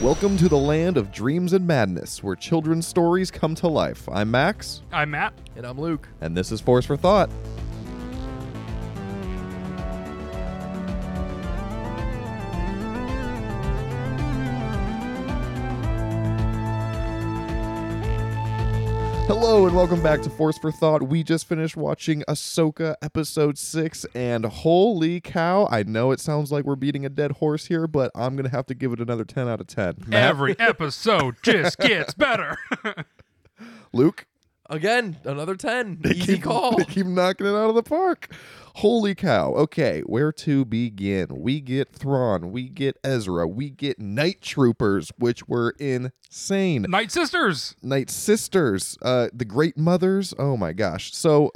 Welcome to the land of dreams and madness, where children's stories come to life. I'm Max. I'm Matt. And I'm Luke. And this is Force for Thought. Hello and welcome back to Force for Thought. We just finished watching Ahsoka Episode 6, and holy cow, I know it sounds like we're beating a dead horse here, but I'm going to have to give it another 10 out of 10. Matt? Every episode just gets better. Luke? Again, another 10. Easy call. They keep knocking it out of the park. Holy cow. Okay, where to begin? We get Thrawn. We get Ezra. We get Night Troopers, which were insane. Night Sisters. The Great Mothers. Oh my gosh. So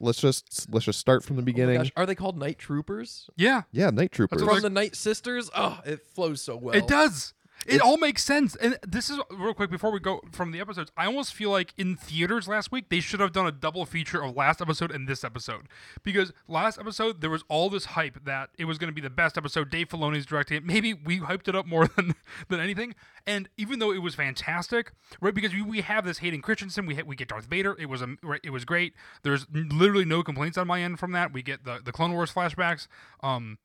let's just start from the beginning. Oh my gosh. Are they called Night Troopers? Yeah. Yeah, Night Troopers. From the Night Sisters? Oh, it flows so well. It does. It all makes sense. And this is, real quick, before we go from the episodes, I almost feel like in theaters last week, they should have done a double feature of last episode and this episode. Because last episode, there was all this hype that it was going to be the best episode. Dave Filoni's directing it. Maybe we hyped it up more than anything. And even though it was fantastic, right, because we have this Hayden Christensen, we get Darth Vader. It was great. There's literally no complaints on my end from that. We get the Clone Wars flashbacks. And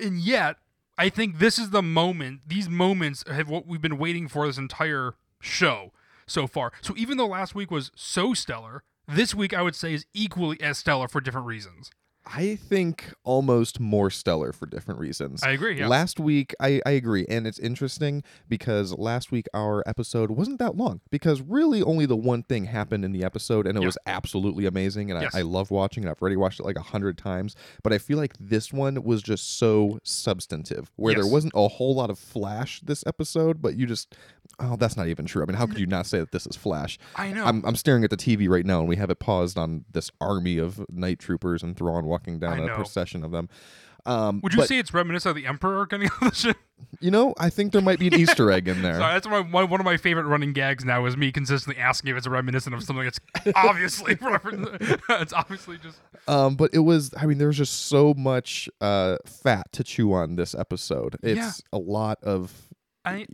yet, I think this is the moment. These moments have what we've been waiting for this entire show so far. So even though last week was so stellar, this week I would say is equally as stellar for different reasons. I think almost more stellar for different reasons. I agree. Yeah. Last week, I agree. And it's interesting because last week our episode wasn't that long because really only the one thing happened in the episode and it was absolutely amazing. And I love watching it. I've already watched it like 100 times. But I feel like this one was just so substantive where there wasn't a whole lot of flash this episode, but you just, oh, that's not even true. I mean, how could you not say that this is flash? I know. I'm staring at the TV right now and we have it paused on this army of Night Troopers and Thrawn walking down a procession of them. Would you say it's reminiscent of the Emperor getting all this shit? You know, I think there might be an Easter egg in there. Sorry, that's one of my favorite running gags now is me consistently asking if it's a reminiscent of something that's obviously it's obviously just... but it was, I mean, there was just so much fat to chew on this episode. It's a lot of... I've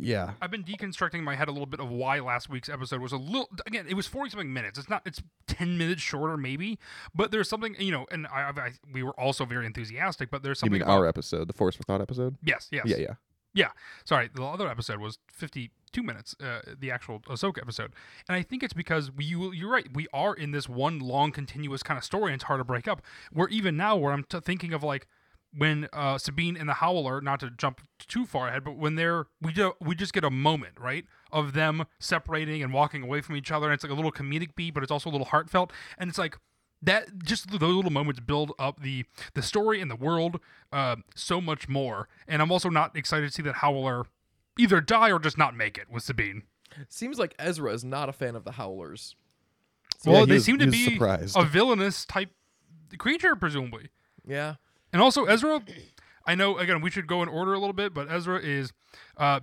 been deconstructing my head a little bit of why last week's episode was a little, again, it was 40 something minutes. It's 10 minutes shorter maybe, but there's something, you know, and we were also very enthusiastic, but there's something. You mean our episode, the Force for Thought episode? Yes. Yeah. Sorry, the other episode was 52 minutes, the actual Ahsoka episode. And I think it's because you're right. We are in this one long continuous kind of story and it's hard to break up. Where even now where I'm thinking of like, when Sabine and the Howler, not to jump too far ahead, but when we just get a moment, right, of them separating and walking away from each other, and it's like a little comedic beat, but it's also a little heartfelt, and it's like that. Just those little moments build up the story and the world so much more. And I'm also not excited to see that Howler either die or just not make it with Sabine. Seems like Ezra is not a fan of the Howlers. So well, they seem to be surprised. A villainous type creature, presumably. Yeah. And also, Ezra, I know, again, we should go in order a little bit, but Ezra is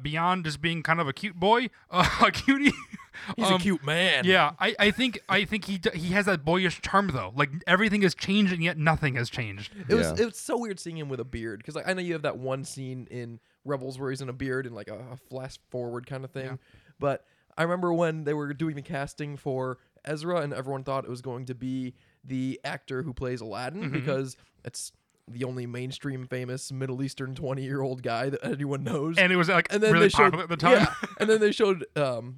beyond just being kind of a cute boy, a cutie. He's a cute man. Yeah, I think he has that boyish charm, though. Like, everything has changed, and yet nothing has changed. It was so weird seeing him with a beard, because like, I know you have that one scene in Rebels where he's in a beard and like a flash-forward kind of thing, but I remember when they were doing the casting for Ezra, and everyone thought it was going to be the actor who plays Aladdin, because it's... the only mainstream famous Middle Eastern 20-year-old guy that anyone knows, and it was like really popular at the time. Yeah, and then they showed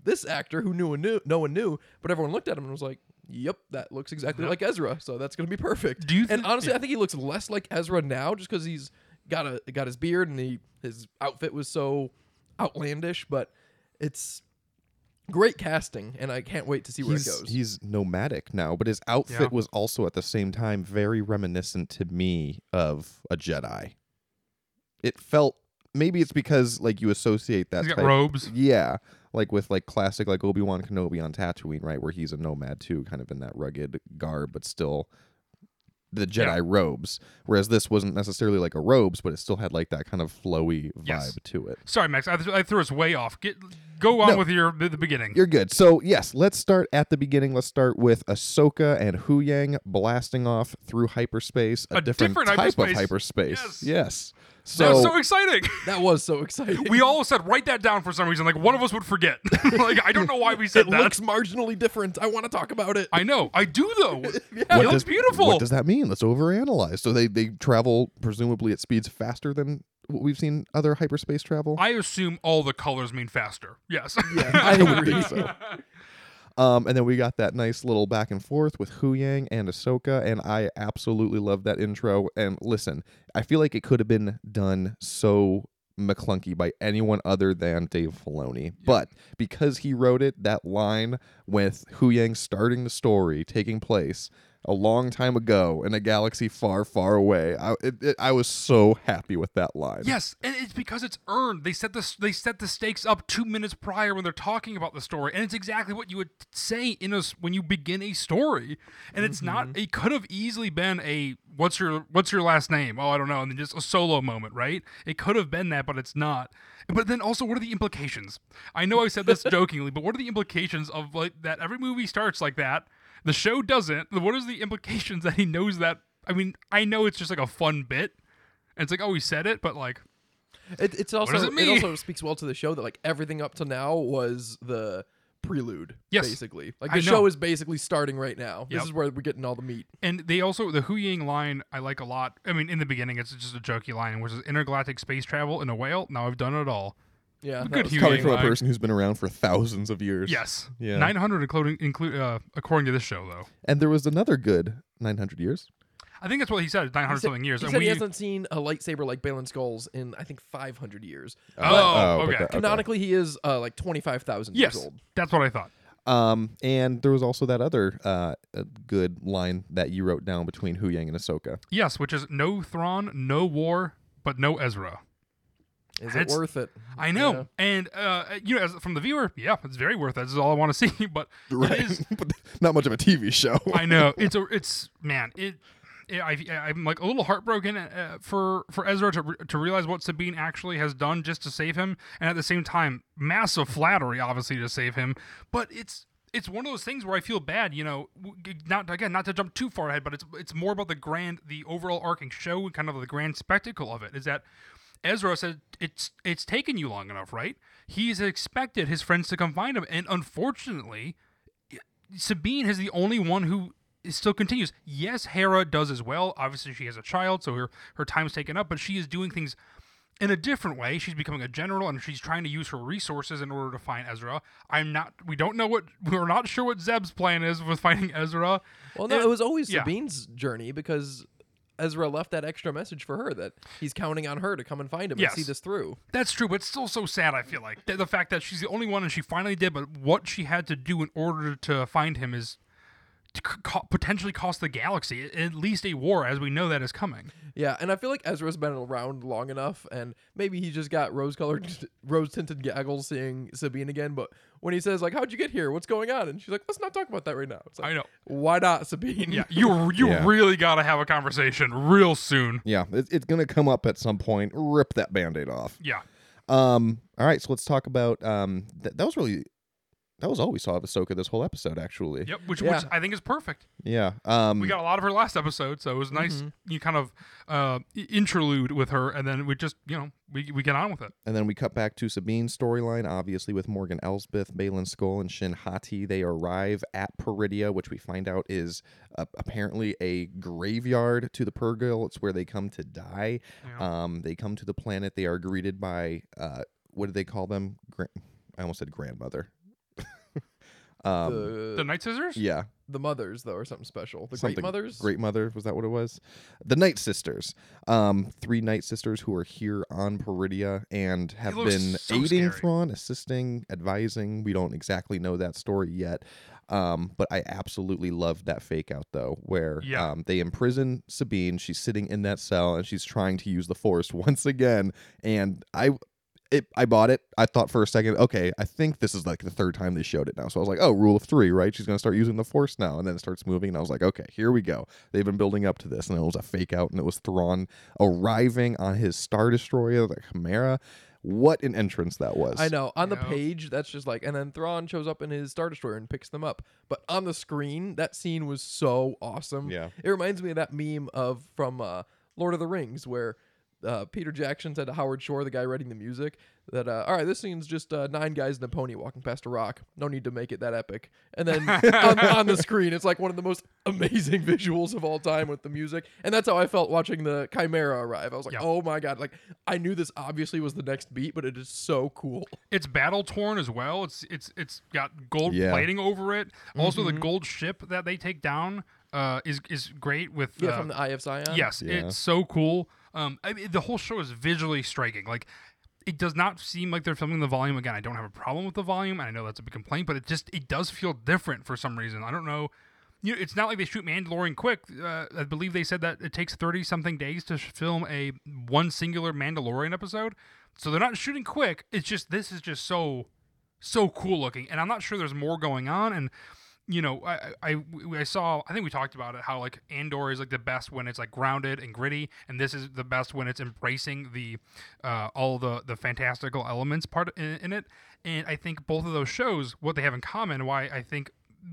this actor who no one knew, but everyone looked at him and was like, "Yep, that looks exactly like Ezra." So that's going to be perfect. And honestly, I think he looks less like Ezra now, just because he's got his beard and his outfit was so outlandish. But it's great casting, and I can't wait to see where it goes. He's nomadic now, but his outfit was also at the same time very reminiscent to me of a Jedi. It felt, maybe it's because like you associate that. He's got robes. Yeah, like with like classic like Obi-Wan Kenobi on Tatooine, right, where he's a nomad too, kind of in that rugged garb, but still the Jedi robes. Whereas this wasn't necessarily like a robes, but it still had like that kind of flowy vibe to it. Sorry, Max, I threw us way off. go on with your the beginning. You're good. So, yes, let's start at the beginning. Let's start with Ahsoka and Huyang blasting off through hyperspace. A different type of hyperspace. Yes. So, that was so exciting. That was so exciting. We all said, write that down for some reason. Like, one of us would forget. Like, I don't know why we said that. It looks marginally different. I want to talk about it. I know. I do, though. Yeah, it looks beautiful. What does that mean? Let's overanalyze. So they travel, presumably at speeds faster than what we've seen other hyperspace travel. I assume all the colors mean faster. Yes. Yeah, I agree. So. And then we got that nice little back and forth with Huyang and Ahsoka, and I absolutely love that intro. And listen, I feel like it could have been done so McClunky by anyone other than Dave Filoni. Yeah. But because he wrote it, that line with Huyang starting the story taking place a long time ago in a galaxy far, far away. I was so happy with that line. Yes, and it's because it's earned. They set the stakes up 2 minutes prior when they're talking about the story, and it's exactly what you would say when you begin a story. And it's not. It could have easily been a what's your last name? Oh, I don't know, and then just a solo moment, right? It could have been that, but it's not. But then also, what are the implications? I know I said this jokingly, but what are the implications of like that? Every movie starts like that. The show doesn't. What is the implications that he knows that? I mean, I know it's just like a fun bit. And it's like, oh, he said it, but like, it's also what does it mean? It also speaks well to the show that like everything up to now was the prelude. Yes, basically, like the show is basically starting right now. Yep. This is where we're getting all the meat. And they also the Huyang line I like a lot. I mean, in the beginning, it's just a jokey line, which is intergalactic space travel in a whale. Now I've done it all. Yeah, good coming from a person who's been around for thousands of years. Yes, yeah, 900 according to this show though. And there was another good 900 years. I think that's what he said. 900 something years. He said he hasn't seen a lightsaber like Baylan Skoll's in I think 500 years. Okay. Canonically, he is like 25,000 years old. That's what I thought. And there was also that other good line that you wrote down between Huyang and Ahsoka. Yes, which is no Thrawn, no war, but no Ezra. Is it worth it? I know. Yeah. And, as from the viewer, yeah, it's very worth it. This is all I want to see. But right. It is, but not much of a TV show. I know. I'm like a little heartbroken for Ezra to realize what Sabine actually has done just to save him. And at the same time, massive flattery, obviously, to save him. But it's one of those things where I feel bad, not to jump too far ahead, but it's more about the overall arcing show and kind of the grand spectacle of it is that Ezra said, it's taken you long enough, right? He's expected his friends to come find him, and unfortunately, Sabine is the only one who still continues. Yes, Hera does as well. Obviously, she has a child, so her time's taken up, but she is doing things in a different way. She's becoming a general, and she's trying to use her resources in order to find Ezra. We're not sure what Zeb's plan is with finding Ezra. Well, no, it was always Sabine's journey, because Ezra left that extra message for her that he's counting on her to come and find him and see this through. That's true, but it's still so sad, I feel like. The fact that she's the only one and she finally did, but what she had to do in order to find him is to potentially cost the galaxy at least a war, as we know that is coming. Yeah, and I feel like Ezra's been around long enough, and maybe he just got rose-tinted goggles seeing Sabine again, but when he says, like, how'd you get here? What's going on? And she's like, let's not talk about that right now. It's like, I know. Why not, Sabine? Yeah, you really got to have a conversation real soon. Yeah, it's going to come up at some point. Rip that Band-Aid off. Yeah. All right, so let's talk about... That was all we saw of Ahsoka this whole episode, actually. Yep, which I think is perfect. Yeah. We got a lot of her last episode, so it was nice kind of interlude with her, and then we just, we get on with it. And then we cut back to Sabine's storyline, obviously, with Morgan Elsbeth, Baylan Skoll, and Shin Hati. They arrive at Peridia, which we find out is apparently a graveyard to the Purgil. It's where they come to die. Yeah. They come to the planet. They are greeted by, what do they call them? I almost said grandmother. The Night Sisters? Yeah. The Mothers, though, are something special. The Great Mothers? Great Mother, was that what it was? The Night Sisters. Three Night Sisters who are here on Peridia and have been aiding Thrawn, assisting, advising. We don't exactly know that story yet. But I absolutely loved that fake out, though, where they imprison Sabine. She's sitting in that cell, and she's trying to use the Force once again. And I bought it. I thought for a second, okay, I think this is like the third time they showed it now. So I was like, oh, rule of three, right? She's going to start using the Force now. And then it starts moving. And I was like, okay, here we go. They've been building up to this. And it was a fake out. And it was Thrawn arriving on his Star Destroyer, the Chimera, What an entrance that was. I know. On the page, that's just like, and then Thrawn shows up in his Star Destroyer and picks them up. But on the screen, that scene was so awesome. Yeah. It reminds me of that meme from Lord of the Rings where Peter Jackson said to Howard Shore, the guy writing the music, that, all right, this scene's just nine guys in a pony walking past a rock. No need to make it that epic. And then on the screen, it's like one of the most amazing visuals of all time with the music. And that's how I felt watching the Chimera arrive. I was like, oh my God. Like, I knew this obviously was the next beat, but it is so cool. It's battle torn as well. It's got gold plating over it. Mm-hmm. Also, the gold ship that they take down is great with... Yeah, from the Eye of Sion. Yes, it's so cool. I mean, the whole show is visually striking. Like, it does not seem like they're filming the volume. Again, I don't have a problem with the volume, and I know that's a big complaint, but it does feel different for some reason. I don't know. You know, it's not like they shoot Mandalorian quick. I believe they said that it takes 30-something days to film a one singular Mandalorian episode. So they're not shooting quick. It's just, this is just so cool looking. And I'm not sure there's more going on. And, you know, I saw, I think we talked about it, how like Andor is like the best when it's like grounded and gritty, and this is the best when it's embracing the all the fantastical elements part in it. And I think both of those shows, what they have in common, why I think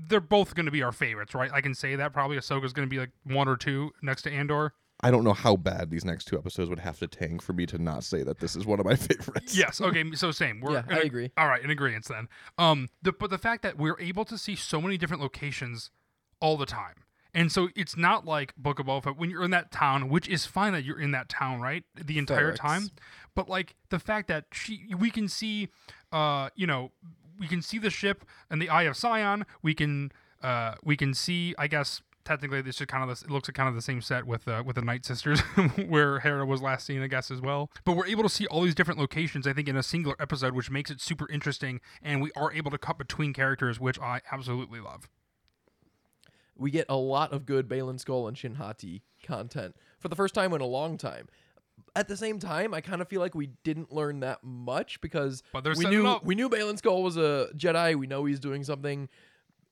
they're both going to be our favorites, right? I can say that probably Ahsoka's going to be like one or two next to Andor. I don't know how bad these next two episodes would have to tank for me to not say that this is one of my favorites. Yes. Okay. So same. I agree. All right. In agreeance then. But the fact that we're able to see so many different locations all the time. And so it's not like Book of Boba Fett when you're in that town, which is fine that you're in that town, right? The entire time. But like the fact that we can see, we can see the ship and the Eye of Sion. We can see, I guess, technically, this is kind of it looks like kind of the same set with the Night Sisters, where Hera was last seen, I guess, as well. But we're able to see all these different locations, I think, in a singular episode, which makes it super interesting. And we are able to cut between characters, which I absolutely love. We get a lot of good Baylan Skoll and Shin Hati content for the first time in a long time. At the same time, I kind of feel like we didn't learn that much because we knew Baylan Skoll was a Jedi. We know he's doing something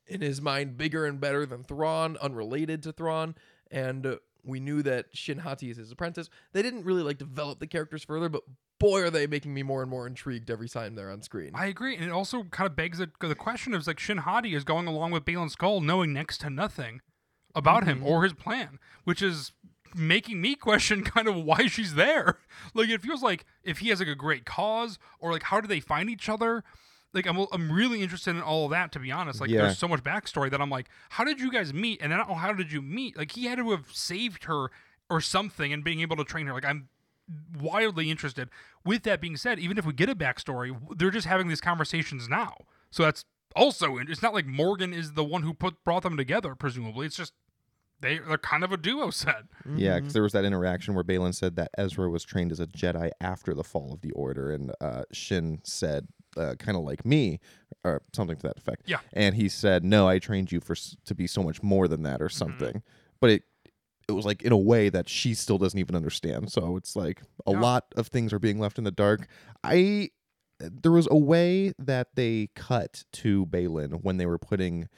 in his mind bigger and better than Thrawn, unrelated to Thrawn, and we knew that Shin Hati is his apprentice. They didn't really like develop the characters further, but boy, are they making me more and more intrigued every time they're on screen. I agree, and it also kind of begs the question of like Shin Hati is going along with Baylan Skoll knowing next to nothing about him or his plan, which is making me question kind of why she's there. Like, it feels like if he has like a great cause, or like how do they find each other? Like, I'm really interested in all of that, to be honest. Like, there's so much backstory that I'm like, how did you guys meet? And I don't know, how did you meet? Like, he had to have saved her or something and being able to train her. Like, I'm wildly interested. With that being said, even if we get a backstory, they're just having these conversations now. So that's also, it's not like Morgan is the one who brought them together, presumably. It's just, they're kind of a duo set. Yeah, because there was that interaction where Baylan said that Ezra was trained as a Jedi after the fall of the Order, and Shin said, kind of like me, or something to that effect. Yeah. And he said, no, I trained you to be so much more than that or something. But it was like in a way that she still doesn't even understand. So it's like a lot of things are being left in the dark. There was a way that they cut to Baylan when they were putting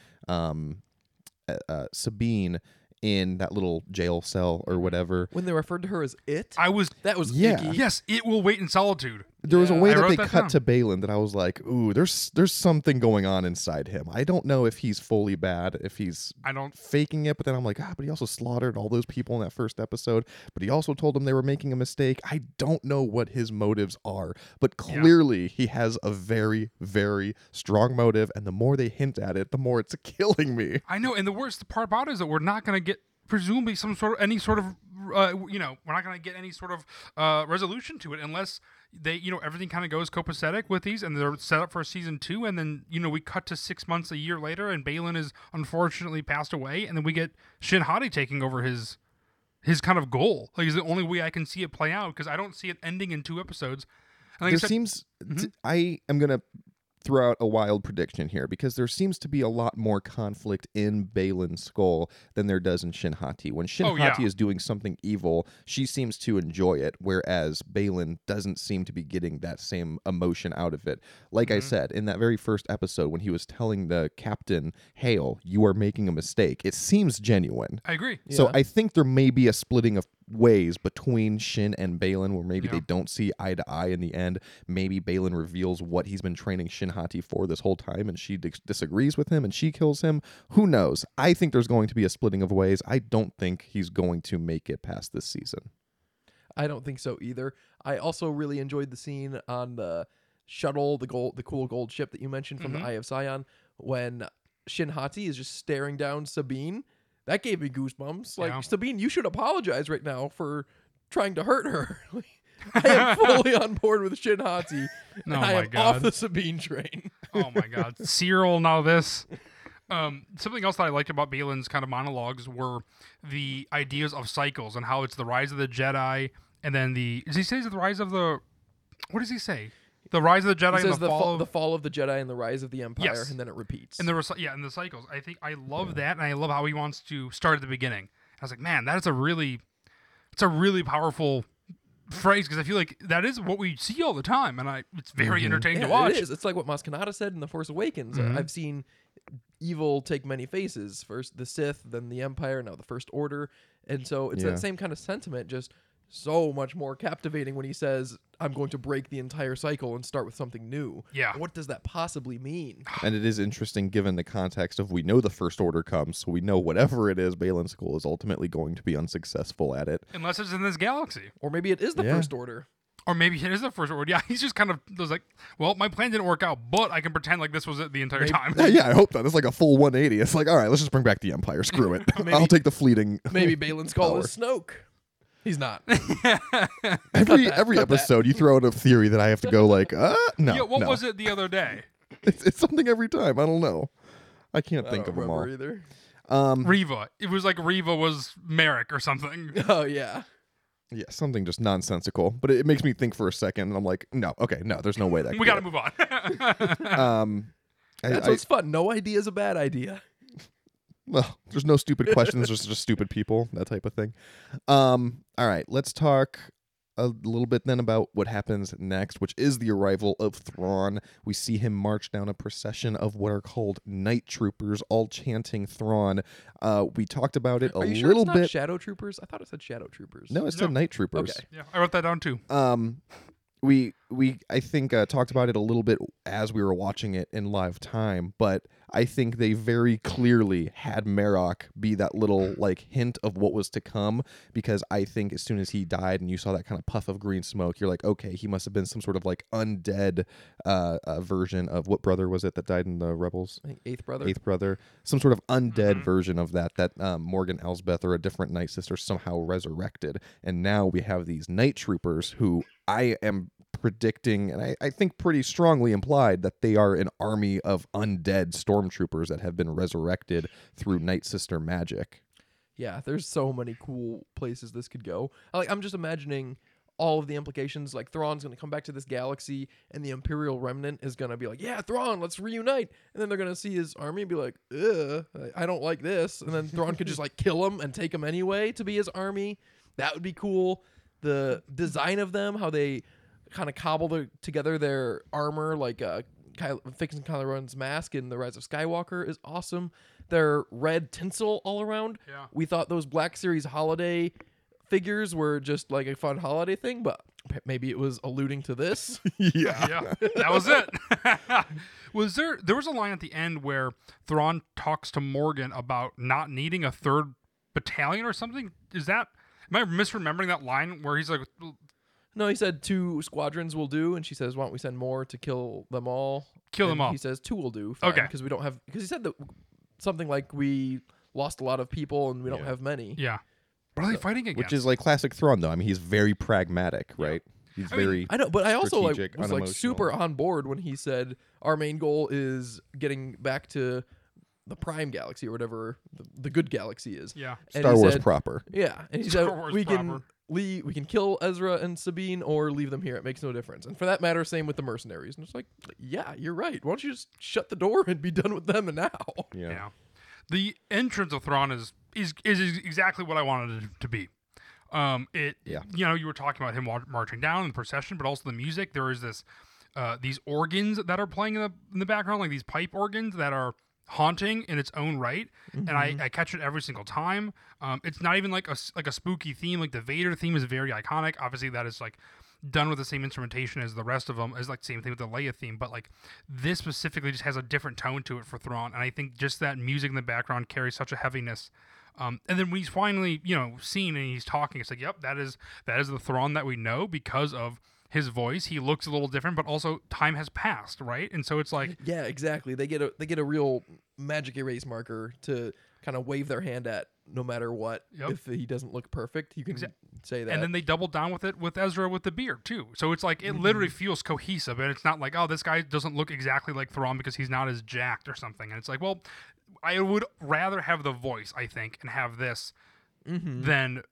Sabine in that little jail cell or whatever. When they referred to her as it? That was icky. Yes, it will wait in solitude. There was a way that they cut down to Baylan that I was like, ooh, there's something going on inside him. I don't know if he's fully bad, if he's faking it, but then I'm like, but he also slaughtered all those people in that first episode, but he also told them they were making a mistake. I don't know what his motives are, but clearly he has a very, very strong motive, and the more they hint at it, the more it's killing me. I know, and the worst part about it is that we're not going to get presumably any sort of resolution to it unless they, everything kind of goes copacetic with these, and they're set up for season 2, and then, we cut to 6 months, a year later, and Baylan is unfortunately passed away, and then we get Shin Hati taking over his kind of goal. Like, it's the only way I can see it play out, because I don't see it ending in 2 episodes. And like I am going to throw out a wild prediction here, because there seems to be a lot more conflict in Baylan Skoll than there does in Shin Hati. When Shin Hati is doing something evil, she seems to enjoy it, whereas Baylan doesn't seem to be getting that same emotion out of it. Like I said, in that very first episode, when he was telling the captain, Hale, you are making a mistake, it seems genuine. I agree. So I think there may be a splitting of ways between Shin and Baylan where maybe they don't see eye to eye in the end. Maybe Baylan reveals what he's been training Shin Hati for this whole time, and she disagrees with him and she kills him. Who knows? I think there's going to be a splitting of ways. I don't think he's going to make it past this season. I don't think so either. I also really enjoyed the scene on the shuttle, the cool gold ship that you mentioned from the Eye of Sion, when Shin Hati is just staring down Sabine. That gave me goosebumps. Like, Sabine, you should apologize right now for trying to hurt her. I am fully on board with Shin Hati. No, off the Sabine train. Oh my God, Cyril! Now this. Something else that I liked about Baylan's kind of monologues were the ideas of cycles and how it's the rise of the Jedi, and then What does he say? The rise of the Jedi, the fall of the Jedi, and the rise of the Empire, and then it repeats. And and the cycles. I think I love that, and I love how he wants to start at the beginning. I was like, man, that is a really powerful phrase, because I feel like that is what we see all the time, and it's very entertaining to watch. It is. It's like what Mascanata said in The Force Awakens. I've seen evil take many faces: first the Sith, then the Empire, now the First Order, and so it's that same kind of sentiment, just so much more captivating when he says, I'm going to break the entire cycle and start with something new. Yeah. What does that possibly mean? And it is interesting given the context of, we know the First Order comes, so we know whatever it is, Baylan Skoll is ultimately going to be unsuccessful at it. Unless it's in this galaxy. Or maybe it is the First Order. Or maybe it is the First Order. Yeah, he's just kind of was like, well, my plan didn't work out, but I can pretend like this was it the entire time. Yeah, I hope that. It's like a full 180. It's like, all right, let's just bring back the Empire. Screw it. I'll take the fleeting. Maybe Baylan Skoll is Snoke. He's not. every episode, you throw out a theory that I have to go like, no. Yeah, what was it the other day? It's something every time. I don't know. I can't think of them all. Either. Reva. It was like Reva was Marrok or something. Oh, yeah. Yeah, something just nonsensical. But it makes me think for a second, and I'm like, no, there's no way that we got to move on. That's what's fun. No idea is a bad idea. Well, there's no stupid questions, there's just stupid people, that type of thing. All right, let's talk a little bit then about what happens next, which is the arrival of Thrawn. We see him march down a procession of what are called Night Troopers, all chanting Thrawn. We talked about it a little bit. Not Shadow Troopers? I thought it said Shadow Troopers. No, it said Night Troopers. Okay. Yeah, I wrote that down too. We I think talked about it a little bit as we were watching it in live time, but I think they very clearly had Marrok be that little hint of what was to come, because I think as soon as he died and you saw that kind of puff of green smoke, you're like, okay, he must have been some sort of undead version of what brother was it that died in the Rebels? I think eighth brother, some sort of undead version of that Morgan Elsbeth or a different Night Sister somehow resurrected, and now we have these Night Troopers who I am predicting, and I think pretty strongly implied, that they are an army of undead stormtroopers that have been resurrected through Night Sister magic. Yeah, there's so many cool places this could go. I'm just imagining all of the implications. Thrawn's going to come back to this galaxy, and the Imperial Remnant is going to be like, yeah, Thrawn, let's reunite. And then they're going to see his army and be like, ugh, I don't like this. And then Thrawn could just kill him and take him anyway to be his army. That would be cool. The design of them, how they kind of cobble together their armor, fixing Kylo Ren's mask in The Rise of Skywalker, is awesome. Their red tinsel all around. Yeah. We thought those Black Series holiday figures were just a fun holiday thing, but maybe it was alluding to this. Yeah. That was it. There was a line at the end where Thrawn talks to Morgan about not needing a third battalion or something. Am I misremembering that line where he's like... No, he said 2 squadrons will do, and she says, "Why don't we send more to kill them all?" He says 2 will do. Fine, okay, because we don't have. Because he said that something like we lost a lot of people and we don't have many. Yeah, what are they fighting against? Which is classic Thrawn, though. I mean, he's very pragmatic, right? He's I know, but I also was super on board when he said our main goal is getting back to the Prime Galaxy or whatever the good galaxy is. Yeah, and Star Wars proper. Yeah, and he said we can kill Ezra and Sabine or leave them here. It makes no difference. And for that matter, same with the mercenaries. And it's like, yeah, you're right. Why don't you just shut the door and be done with them now? Yeah. The entrance of Thrawn is exactly what I wanted it to be. You were talking about him marching down in procession, but also the music. There is this these organs that are playing in the background, like these pipe organs that are haunting in its own right, mm-hmm. and I catch it every single time. It's not even like a spooky theme. Like the Vader theme is very iconic. Obviously, that is like done with the same instrumentation as the rest of them. It's like the same thing with the Leia theme, but like this specifically just has a different tone to it for Thrawn. And I think just that music in the background carries such a heaviness. And then when he's finally, you know, seen and he's talking, it's like, yep, that is the Thrawn that we know because of his voice. He looks a little different, but also time has passed, right? And so it's like, yeah, exactly. They get a real magic erase marker to kind of wave their hand at, no matter what. Yep. If he doesn't look perfect, you can say that. And then they double down with it with Ezra with the beard too. So it's like it mm-hmm. literally feels cohesive, and it's not like, oh, this guy doesn't look exactly like Thrawn because he's not as jacked or something. And it's like, well, I would rather have the voice, I think, and have this mm-hmm. than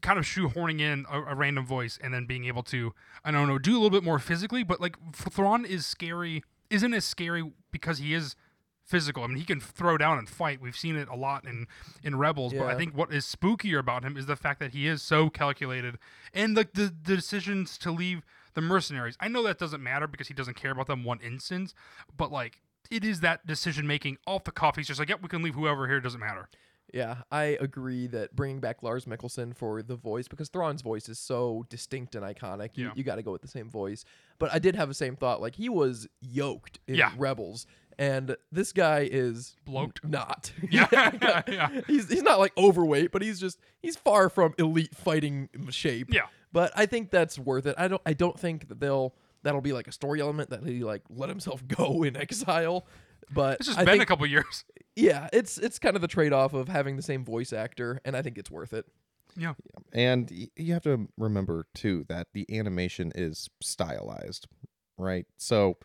kind of shoehorning in a random voice and then being able to, I don't know, do a little bit more physically. But like Thrawn isn't as scary because he is physical. I mean, he can throw down and fight. We've seen it a lot in Rebels, yeah. But I think what is spookier about him is the fact that he is so calculated, and like the decisions to leave the mercenaries. I know that doesn't matter because he doesn't care about them one instance, but like it is that decision making off the cuff. He's just like, yep, we can leave whoever here. It doesn't matter. Yeah, I agree that bringing back Lars Mikkelsen for the voice, because Thrawn's voice is so distinct and iconic, you got to go with the same voice. But I did have the same thought. Like, he was yoked in Rebels, and this guy is bloked. Not. Yeah. He's not like overweight, but he's far from elite fighting shape. Yeah. But I think that's worth it. I don't think that that'll be like a story element that he like let himself go in exile. But it's just been a couple years. Yeah, it's kind of the trade-off of having the same voice actor, and I think it's worth it. Yeah. And you have to remember, too, that the animation is stylized, right? So,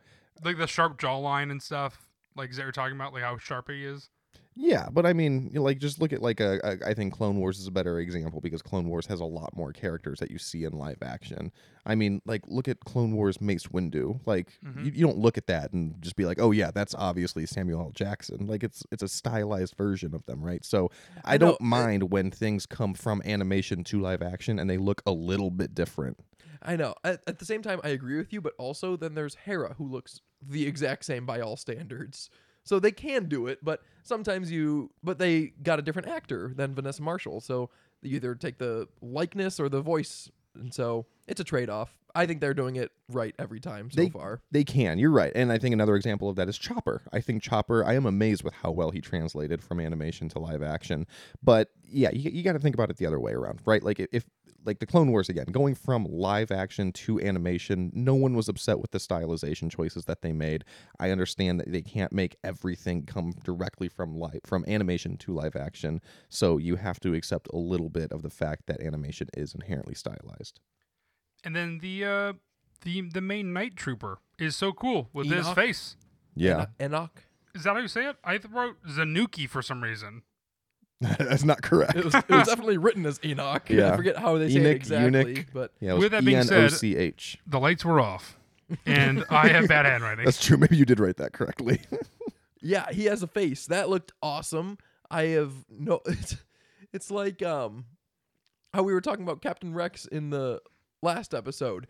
like the sharp jawline and stuff, like, is that you're talking about, like how sharp he is? Yeah, but I mean, like, just look at, like, I think Clone Wars is a better example because Clone Wars has a lot more characters that you see in live action. I mean, like, look at Clone Wars Mace Windu. Like, mm-hmm. you don't look at that and just be like, oh, yeah, that's obviously Samuel L. Jackson. Like, it's a stylized version of them, right? So I don't mind when things come from animation to live action and they look a little bit different. I know. At the same time, I agree with you, but also then there's Hera, who looks the exact same by all standards. So they can do it, but sometimes they got a different actor than Vanessa Marshall. So they either take the likeness or the voice. And so it's a trade-off. I think they're doing it right every time so far. They can. You're right. And I think another example of that is Chopper. I think Chopper, I am amazed with how well he translated from animation to live action. But yeah, you got to think about it the other way around, right? Like if like the Clone Wars again, going from live action to animation, no one was upset with the stylization choices that they made. I understand that they can't make everything come directly from animation to live action. So you have to accept a little bit of the fact that animation is inherently stylized. And then the main Night Trooper is so cool with Enoch. His face. Yeah. Enoch. Is that how you say it? I wrote Zanuki for some reason. That's not correct. It was definitely written as Enoch. Yeah. I forget how they say it exactly. Eunuch. But yeah, with that being E-N-O-C-H. said, the lights were off, and I have bad handwriting. That's true. Maybe you did write that correctly. Yeah, he has a face. That looked awesome. It's like how we were talking about Captain Rex in the last episode.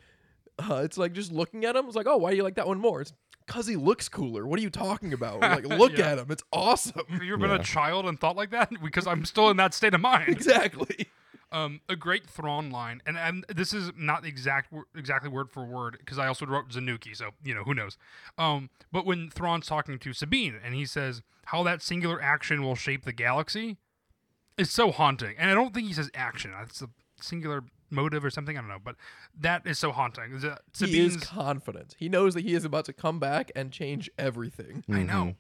It's like just looking at him, it's like, oh, why do you like that one more? It's because he looks cooler. What are you talking about? Like, look at him. It's awesome. Have you ever been a child and thought like that? Because I'm still in that state of mind. Exactly. A great Thrawn line, and this is not exactly word for word, because I also wrote Zanuki, so, you know, who knows. But when Thrawn's talking to Sabine, and he says, how that singular action will shape the galaxy, is so haunting. And I don't think he says action. It's a singular motive or something, I don't know, but that is so haunting. He is confident. He knows that he is about to come back and change everything. Mm-hmm. I know.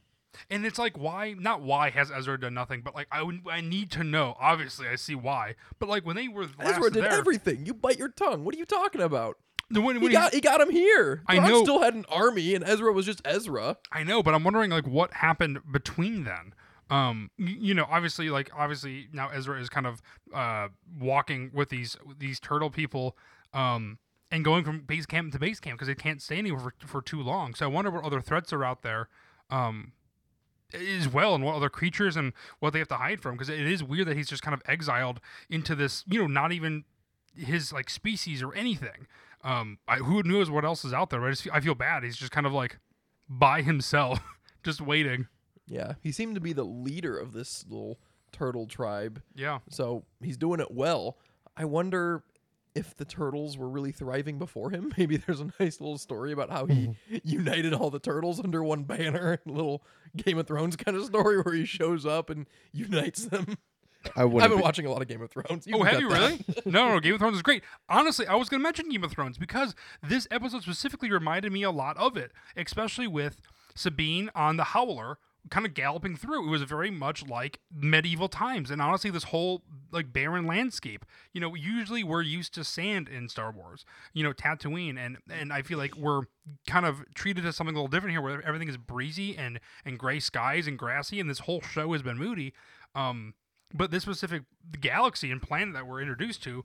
And it's like, why has Ezra done nothing, but like I need to know. Obviously I see why, but like when they were last Ezra did there, everything. You bite your tongue. What are you talking about? He got him here. I know. Still had an army and Ezra was just Ezra. I know, but I'm wondering like what happened between then. You know, obviously now Ezra is kind of walking with these turtle people and going from base camp to base camp because they can't stay anywhere for too long. So I wonder what other threats are out there as well, and what other creatures and what they have to hide from, because it is weird that he's just kind of exiled into this, you know, not even his like species or anything. Who knows what else is out there, right? I feel bad. He's just kind of like by himself, just waiting. Yeah, he seemed to be the leader of this little turtle tribe. Yeah. So he's doing it well. I wonder if the turtles were really thriving before him. Maybe there's a nice little story about how he united all the turtles under one banner. A little Game of Thrones kind of story where he shows up and unites them. I've been watching a lot of Game of Thrones. Have you really? No, Game of Thrones is great. Honestly, I was going to mention Game of Thrones because this episode specifically reminded me a lot of it, especially with Sabine on the Howler kind of galloping through. It was very much like medieval times, and honestly, this whole like barren landscape. You know, usually we're used to sand in Star Wars. You know, Tatooine, and I feel like we're kind of treated as something a little different here, where everything is breezy and gray skies and grassy, and this whole show has been moody. But this specific galaxy and planet that we're introduced to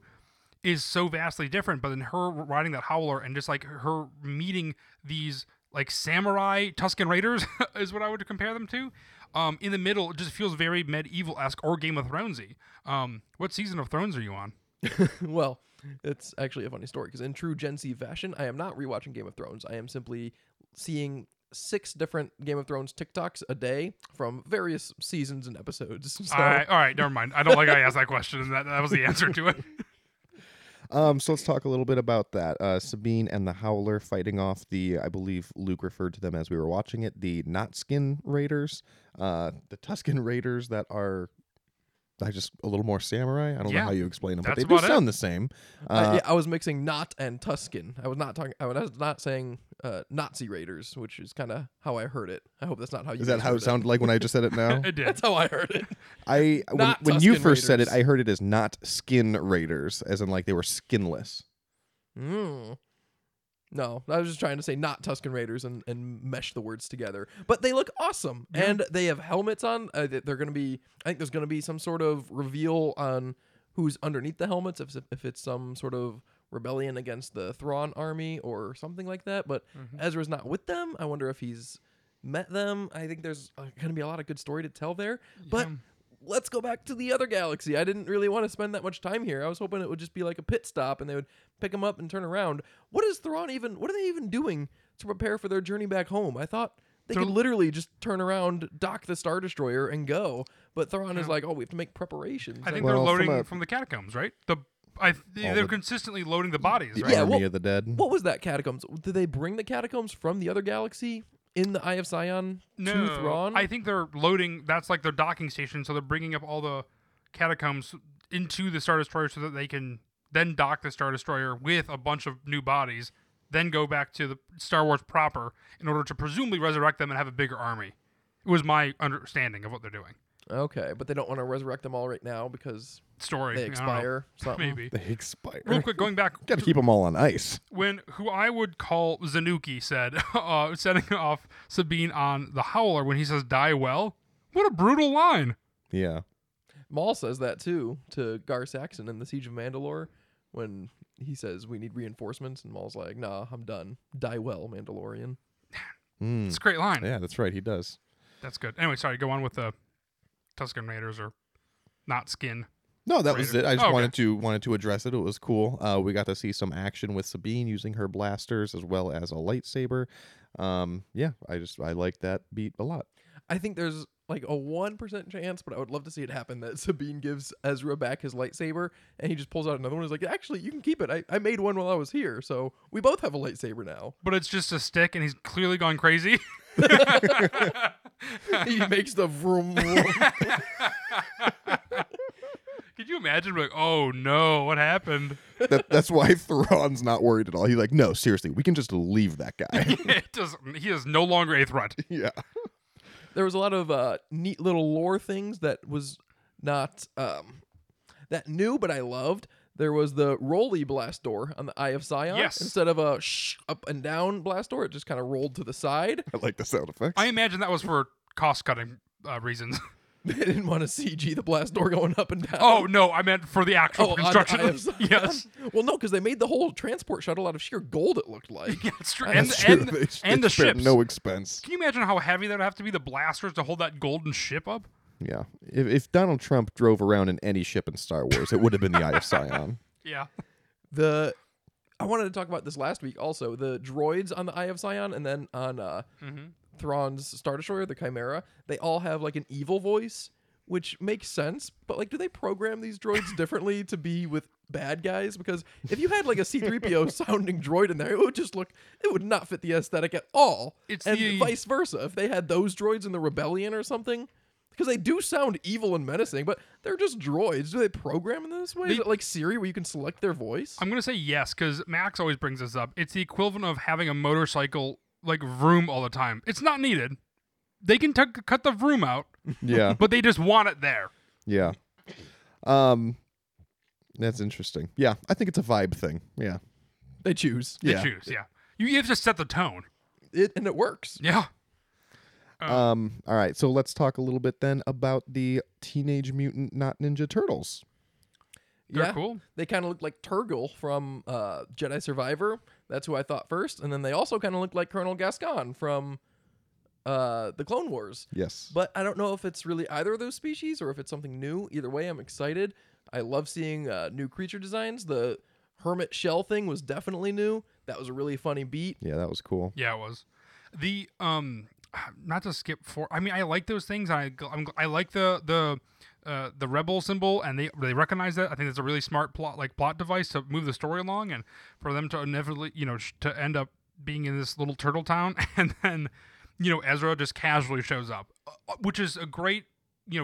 is so vastly different. But then her riding that Howler and just like her meeting these like samurai Tusken Raiders is what I would compare them to. In the middle, it just feels very medieval-esque or Game of Thronesy. What season of Thrones are you on? Well, it's actually a funny story because in true Gen Z fashion, I am not rewatching Game of Thrones. I am simply seeing 6 different Game of Thrones TikToks a day from various seasons and episodes. So. All right, never mind. I don't like I asked that question. That was the answer to it. So let's talk a little bit about that. Sabine and the Howler fighting off the, I believe Luke referred to them as we were watching it, the Notskin Raiders, the Tusken Raiders that are just a little more samurai. I don't know how you explain them, but they do sound the same. I was mixing Not and Tusken. I was not saying Nazi Raiders, which is kind of how I heard it. I hope that's not how you. Is that how it sounded like when I just said it now? It did. That's how I heard it. When you first said it, I heard it as Not Skin Raiders, as in like they were skinless. No, I was just trying to say Not Tusken Raiders and mesh the words together. But they look awesome, and they have helmets on. They're going to be. I think there's going to be some sort of reveal on who's underneath the helmets. If it's some sort of rebellion against the Thrawn army or something like that. But Ezra's not with them. I wonder if he's met them. I think there's going to be a lot of good story to tell there. But let's go back to the other galaxy. I didn't really want to spend that much time here. I was hoping it would just be like a pit stop and they would pick him up and turn around. What are they even doing to prepare for their journey back home? I thought they could literally just turn around, dock the Star Destroyer, and go. But Thrawn is like, we have to make preparations. I think they're loading from the catacombs, right? They're consistently loading the bodies, right? Yeah, Army of the Dead. What was that catacombs? Did they bring the catacombs from the other galaxy? In the Eye of Sion to Thrawn? I think they're loading. That's like their docking station, so they're bringing up all the catacombs into the Star Destroyer so that they can then dock the Star Destroyer with a bunch of new bodies, then go back to the Star Wars proper in order to presumably resurrect them and have a bigger army. It was my understanding of what they're doing. Okay, but they don't want to resurrect them all right now because they expire. Maybe. They expire. Real quick, going back. Got to keep them all on ice. When who I would call Zanuki said, setting off Sabine on the Howler when he says, "Die well." What a brutal line. Yeah. Maul says that too to Gar Saxon in the Siege of Mandalore when he says, "We need reinforcements," and Maul's like, "Nah, I'm done. Die well, Mandalorian." It's a great line. Yeah, that's right. He does. That's good. Anyway, sorry. Go on with the Tusken Raiders or Not Skin. No, that was it. I just wanted to address it. It was cool. We got to see some action with Sabine using her blasters as well as a lightsaber. I like that beat a lot. I think there's like a 1% chance, but I would love to see it happen, that Sabine gives Ezra back his lightsaber and he just pulls out another one. He's like, "Actually, you can keep it. I made one while I was here, so we both have a lightsaber now." But it's just a stick and he's clearly gone crazy. He makes the vroom vroom. Could you imagine? Like, oh no, what happened? That's why Thrawn's not worried at all. He's like, "No, seriously, we can just leave that guy." He is no longer a threat. Yeah. There was a lot of neat little lore things that was not that new, but I loved. There was the rolly blast door on the Eye of Sion. Yes. Instead of a up and down blast door, it just kind of rolled to the side. I like the sound effects. I imagine that was for cost-cutting reasons. They didn't want to CG the blast door going up and down. Oh, no, I meant for the actual construction. Yes. Well, no, because they made the whole transport shuttle out of sheer gold, it looked like. Yeah, that's true. And the ships. No expense. Can you imagine how heavy that would have to be, the blasters, to hold that golden ship up? Yeah. If Donald Trump drove around in any ship in Star Wars, it would have been the Eye of Sion. Yeah. I wanted to talk about this last week also. The droids on the Eye of Sion and then on Thrawn's Star Destroyer, the Chimera, they all have like an evil voice, which makes sense. But like, do they program these droids differently to be with bad guys? Because if you had like a C-3PO sounding droid in there, it would not fit the aesthetic at all. And vice versa. If they had those droids in the Rebellion or something, because they do sound evil and menacing, but they're just droids. Do they program in this way? Is it like Siri where you can select their voice? I'm going to say yes, because Max always brings this up. It's the equivalent of having a motorcycle like vroom all the time. It's not needed. They can cut the vroom out. Yeah. But they just want it there. Yeah. That's interesting. Yeah. I think it's a vibe thing. Yeah. They choose. They choose. Yeah. You have to set the tone. And it works. Yeah. All right. So let's talk a little bit then about the Teenage Mutant Not Ninja Turtles. They're cool. They kind of look like Purgil from Jedi Survivor. That's who I thought first. And then they also kind of look like Colonel Gascon from the Clone Wars. Yes. But I don't know if it's really either of those species or if it's something new. Either way, I'm excited. I love seeing new creature designs. The hermit shell thing was definitely new. That was a really funny beat. Yeah, that was cool. Yeah, it was. The not to skip for. I mean, I like those things. I like the rebel symbol, and they recognize that. I think it's a really smart plot device to move the story along, and for them to inevitably to end up being in this little turtle town, and then Ezra just casually shows up, which is a great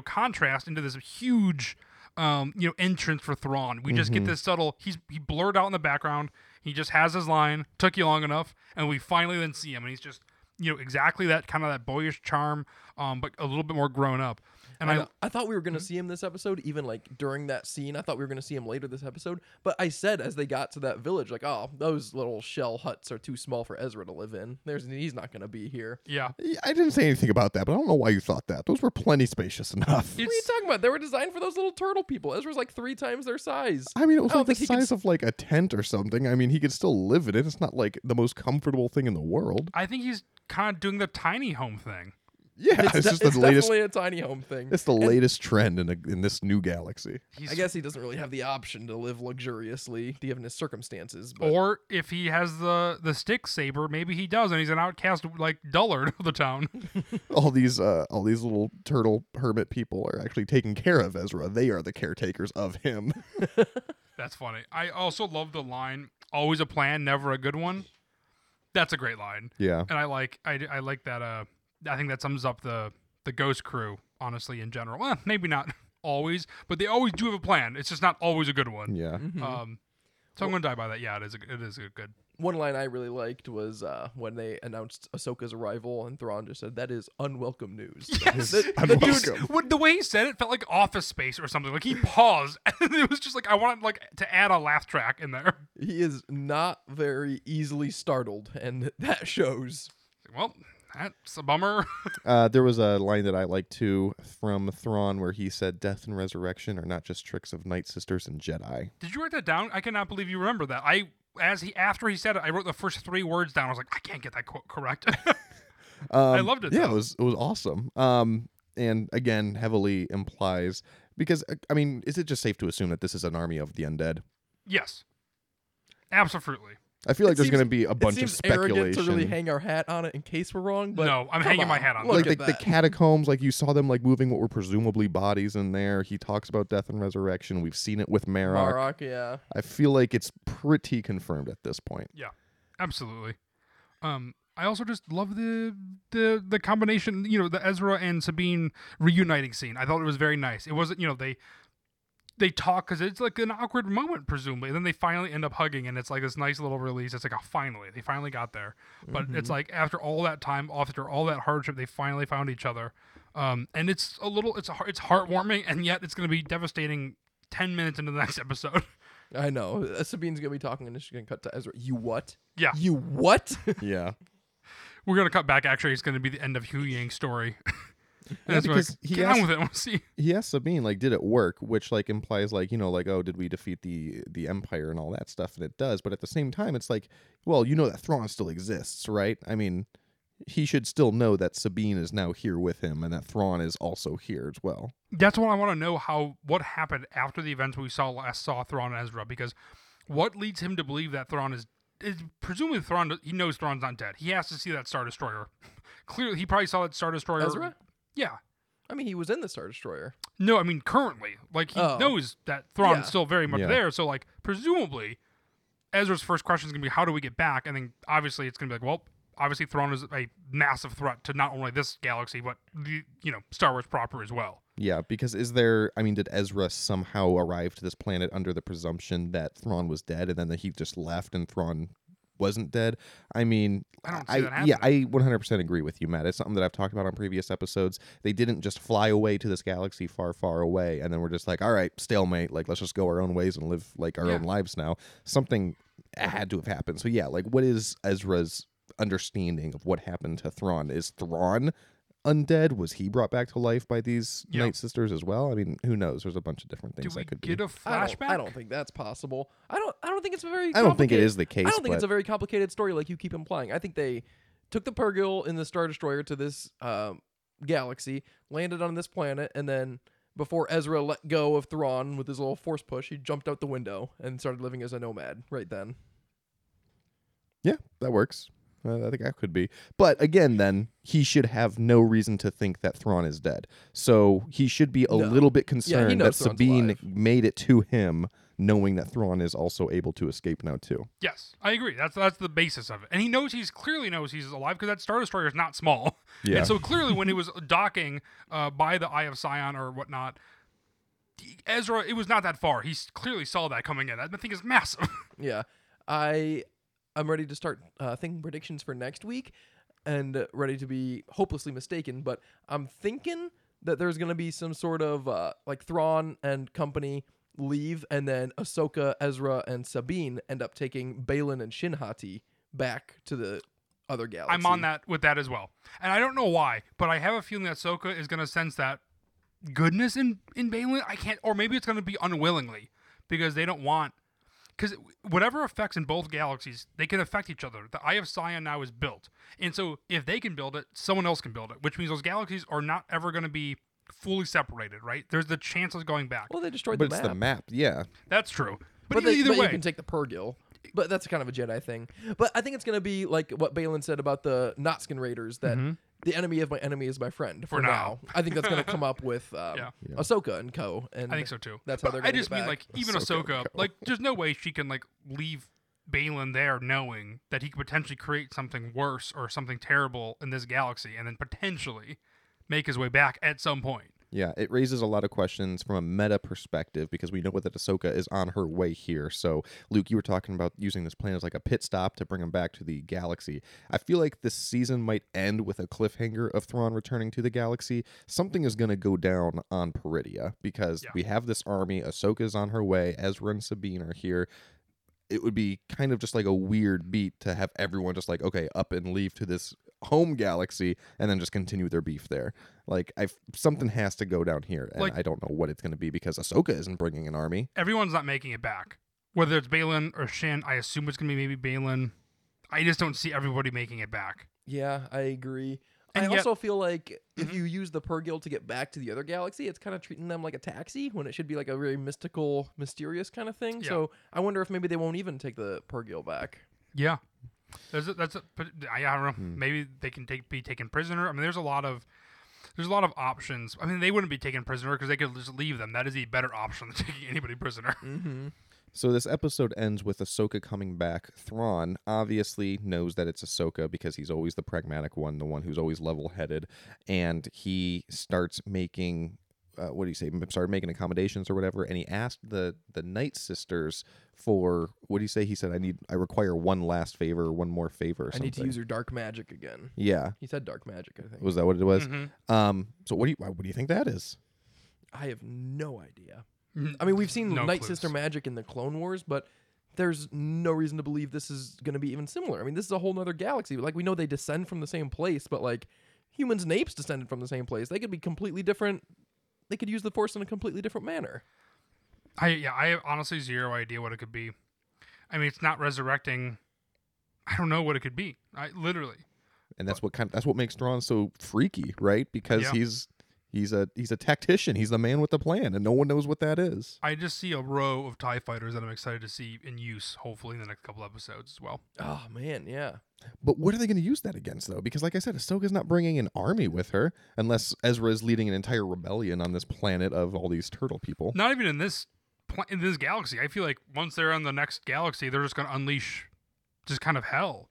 contrast into this huge entrance for Thrawn. We just get this subtle. He blurred out in the background. He just has his line. Took you long enough, and we finally then see him, and he's just. Exactly that kind of that boyish charm, but a little bit more grown up. And I thought we were going to see him this episode, even like during that scene. I thought we were going to see him later this episode. But I said as they got to that village, like, oh, those little shell huts are too small for Ezra to live in. He's not going to be here. Yeah. I didn't say anything about that, but I don't know why you thought that. Those were plenty spacious enough. What are you talking about? They were designed for those little turtle people. Ezra's like 3 times their size. I mean, it was like the size of like a tent or something. I mean, he could still live in it. It's not like the most comfortable thing in the world. I think he's kind of doing the tiny home thing. Yeah, it's definitely a tiny home thing. It's the latest trend in this new galaxy. I guess he doesn't really have the option to live luxuriously given his circumstances. But. Or if he has the stick saber, maybe he does, and he's an outcast like dullard of the town. all these little turtle hermit people are actually taking care of Ezra. They are the caretakers of him. That's funny. I also love the line, "Always a plan, never a good one." That's a great line. Yeah. And I like that. I think that sums up the Ghost crew, honestly, in general. Well, maybe not always, but they always do have a plan. It's just not always a good one. Yeah. So I'm going to die by that. Yeah, it is a good. One line I really liked was when they announced Ahsoka's arrival, and Thrawn just said, "That is unwelcome news." Yes, unwelcome. The way he said it felt like Office Space or something. Like he paused, and it was just like I wanted like to add a laugh track in there. He is not very easily startled, and that shows. Well. That's a bummer. There was a line that I liked too from Thrawn where he said, "Death and resurrection are not just tricks of Night Sisters and Jedi." Did you write that down? I cannot believe you remember that. After he said it, I wrote the first 3 words down. I was like, I can't get that quote correct. I loved it. Yeah, though. It was awesome. And again, heavily implies because I mean, is it just safe to assume that this is an army of the undead? Yes, absolutely. I feel like there's going to be a bunch of speculation. It seems arrogant to really hang our hat on it in case we're wrong. But no, I'm hanging my hat on it. Like the catacombs, like you saw them like moving what were presumably bodies in there. He talks about death and resurrection. We've seen it with Marrok, yeah. I feel like it's pretty confirmed at this point. Yeah, absolutely. I also just love the combination, the Ezra and Sabine reuniting scene. I thought it was very nice. It wasn't, they talk because it's like an awkward moment, presumably. And then they finally end up hugging, and it's like this nice little release. It's like, oh, finally. They finally got there. But it's like after all that time, after all that hardship, they finally found each other. And it's a little, it's heartwarming, and yet it's going to be devastating 10 minutes into the next episode. I know. Sabine's going to be talking, and she's going to cut to Ezra. You what? Yeah. You what? Yeah. We're going to cut back. Actually, it's going to be the end of Huyang's story. That's because he asked Sabine, like, did it work? Which, like, implies, like, oh, did we defeat the Empire and all that stuff? And it does. But at the same time, it's like, well, that Thrawn still exists, right? I mean, he should still know that Sabine is now here with him and that Thrawn is also here as well. That's what I want to know, what happened after the events we saw Thrawn and Ezra, because what leads him to believe that Thrawn is presumably Thrawn, he knows Thrawn's not dead. He has to see that Star Destroyer. Clearly, he probably saw that Star Destroyer. Ezra? Yeah. I mean, he was in the Star Destroyer. No, I mean, currently. Like, he knows that Thrawn's still very much there. So, like, presumably, Ezra's first question is going to be, how do we get back? And then, obviously, it's going to be like, well, obviously, Thrawn is a massive threat to not only this galaxy, but, the, you know, Star Wars proper as well. Yeah, because is there... I mean, did Ezra somehow arrive to this planet under the presumption that Thrawn was dead, and then that he just left and Thrawn wasn't dead? I mean... I don't see that happening. Yeah, I 100% agree with you, Matt. It's something that I've talked about on previous episodes. They didn't just fly away to this galaxy far, far away, and then we're just like, all right, stalemate. Like, let's just go our own ways and live, like, our own lives now. Something had to have happened. So, yeah, like, what is Ezra's understanding of what happened to Thrawn? Is Thrawn... undead? Was he brought back to life by these Night Sisters as well? I mean, who knows? There's a bunch of different things that could be. Do we get a flashback? I don't think that's possible. I don't think it's very. I don't think it is the case. I don't think it's a very complicated story, like you keep implying. I think they took the Purgil in the Star Destroyer to this galaxy, landed on this planet, and then before Ezra let go of Thrawn with his little force push, he jumped out the window and started living as a nomad right then. Yeah, that works. I think that could be. But again, then, he should have no reason to think that Thrawn is dead. So he should be a little bit concerned that Thrawn's Sabine alive. Made it to him, knowing that Thrawn is also able to escape now, too. Yes, I agree. That's the basis of it. And he knows clearly knows he's alive, because that Star Destroyer is not small. Yeah. And so clearly when he was docking by the Eye of Sion or whatnot, Ezra, it was not that far. He clearly saw that coming in. That thing is massive. Yeah. I'm ready to start thinking predictions for next week and ready to be hopelessly mistaken, but I'm thinking that there's going to be some sort of, like, Thrawn and company leave, and then Ahsoka, Ezra, and Sabine end up taking Baylan and Shin Hati back to the other galaxy. I'm on that with that as well. And I don't know why, but I have a feeling that Ahsoka is going to sense that goodness in Baylan. I can't, or maybe it's going to be unwillingly, because they don't want... Because whatever affects in both galaxies, they can affect each other. The Eye of Sion now is built. And so if they can build it, someone else can build it, which means those galaxies are not ever going to be fully separated, right? There's the chance of going back. Well, they destroyed the map. But it's the map, That's true. But either way. You can take the Purgil. But that's kind of a Jedi thing. But I think it's going to be like what Baylan said about the Notskin Raiders, that the enemy of my enemy is my friend for now. I think that's going to come up with Ahsoka and co. And I think so, too. That's how they're going to get back. I just mean, like, even Ahsoka, like, there's no way she can, like, leave Baylan there knowing that he could potentially create something worse or something terrible in this galaxy and then potentially make his way back at some point. Yeah, it raises a lot of questions from a meta perspective, because we know that Ahsoka is on her way here. So, Luke, you were talking about using this plan as like a pit stop to bring him back to the galaxy. I feel like this season might end with a cliffhanger of Thrawn returning to the galaxy. Something is going to go down on Peridia, because we have this army. Ahsoka is on her way. Ezra and Sabine are here. It would be kind of just like a weird beat to have everyone just like, okay, up and leave to this home galaxy and then just continue their beef there. Like, something has to go down here, and like, I don't know what it's going to be, because Ahsoka isn't bringing an army. Everyone's not making it back. Whether it's Baylan or Shin, I assume it's going to be maybe Baylan. I just don't see everybody making it back. Yeah, I agree. And I also feel like if you use the Purgil to get back to the other galaxy, it's kind of treating them like a taxi when it should be like a very mystical, mysterious kind of thing. Yeah. So I wonder if maybe they won't even take the Purgil back. Yeah. I don't know. Maybe they can be taken prisoner. I mean, there's a lot of options. I mean, they wouldn't be taken prisoner because they could just leave them. That is a better option than taking anybody prisoner. Mm-hmm. So this episode ends with Ahsoka coming back. Thrawn obviously knows that it's Ahsoka because he's always the pragmatic one, the one who's always level-headed, and he starts making... started making accommodations or whatever, and he asked the Night Sisters for, he said, I require one more favor or something. I need to use your dark magic again. Yeah. He said dark magic, I think. Was that what it was? Mm-hmm. So what do you think that is? I have no idea. I mean, we've seen Night Sister magic in the Clone Wars, but there's no reason to believe this is going to be even similar. I mean, this is a whole other galaxy. Like, we know they descend from the same place, but like, humans and apes descended from the same place. They could be completely different. They could use the Force in a completely different manner. I have honestly zero idea what it could be. I mean, it's not resurrecting. I don't know what it could be. Literally. And that's what makes Thrawn so freaky, right? Because he's He's a tactician. He's the man with the plan, and no one knows what that is. I just see a row of TIE fighters that I'm excited to see in use, hopefully in the next couple episodes as well. Oh man, yeah. But what are they going to use that against, though? Because like I said, Ahsoka's not bringing an army with her unless Ezra is leading an entire rebellion on this planet of all these turtle people. Not even in this galaxy. I feel like once they're on the next galaxy, they're just going to unleash just kind of hell.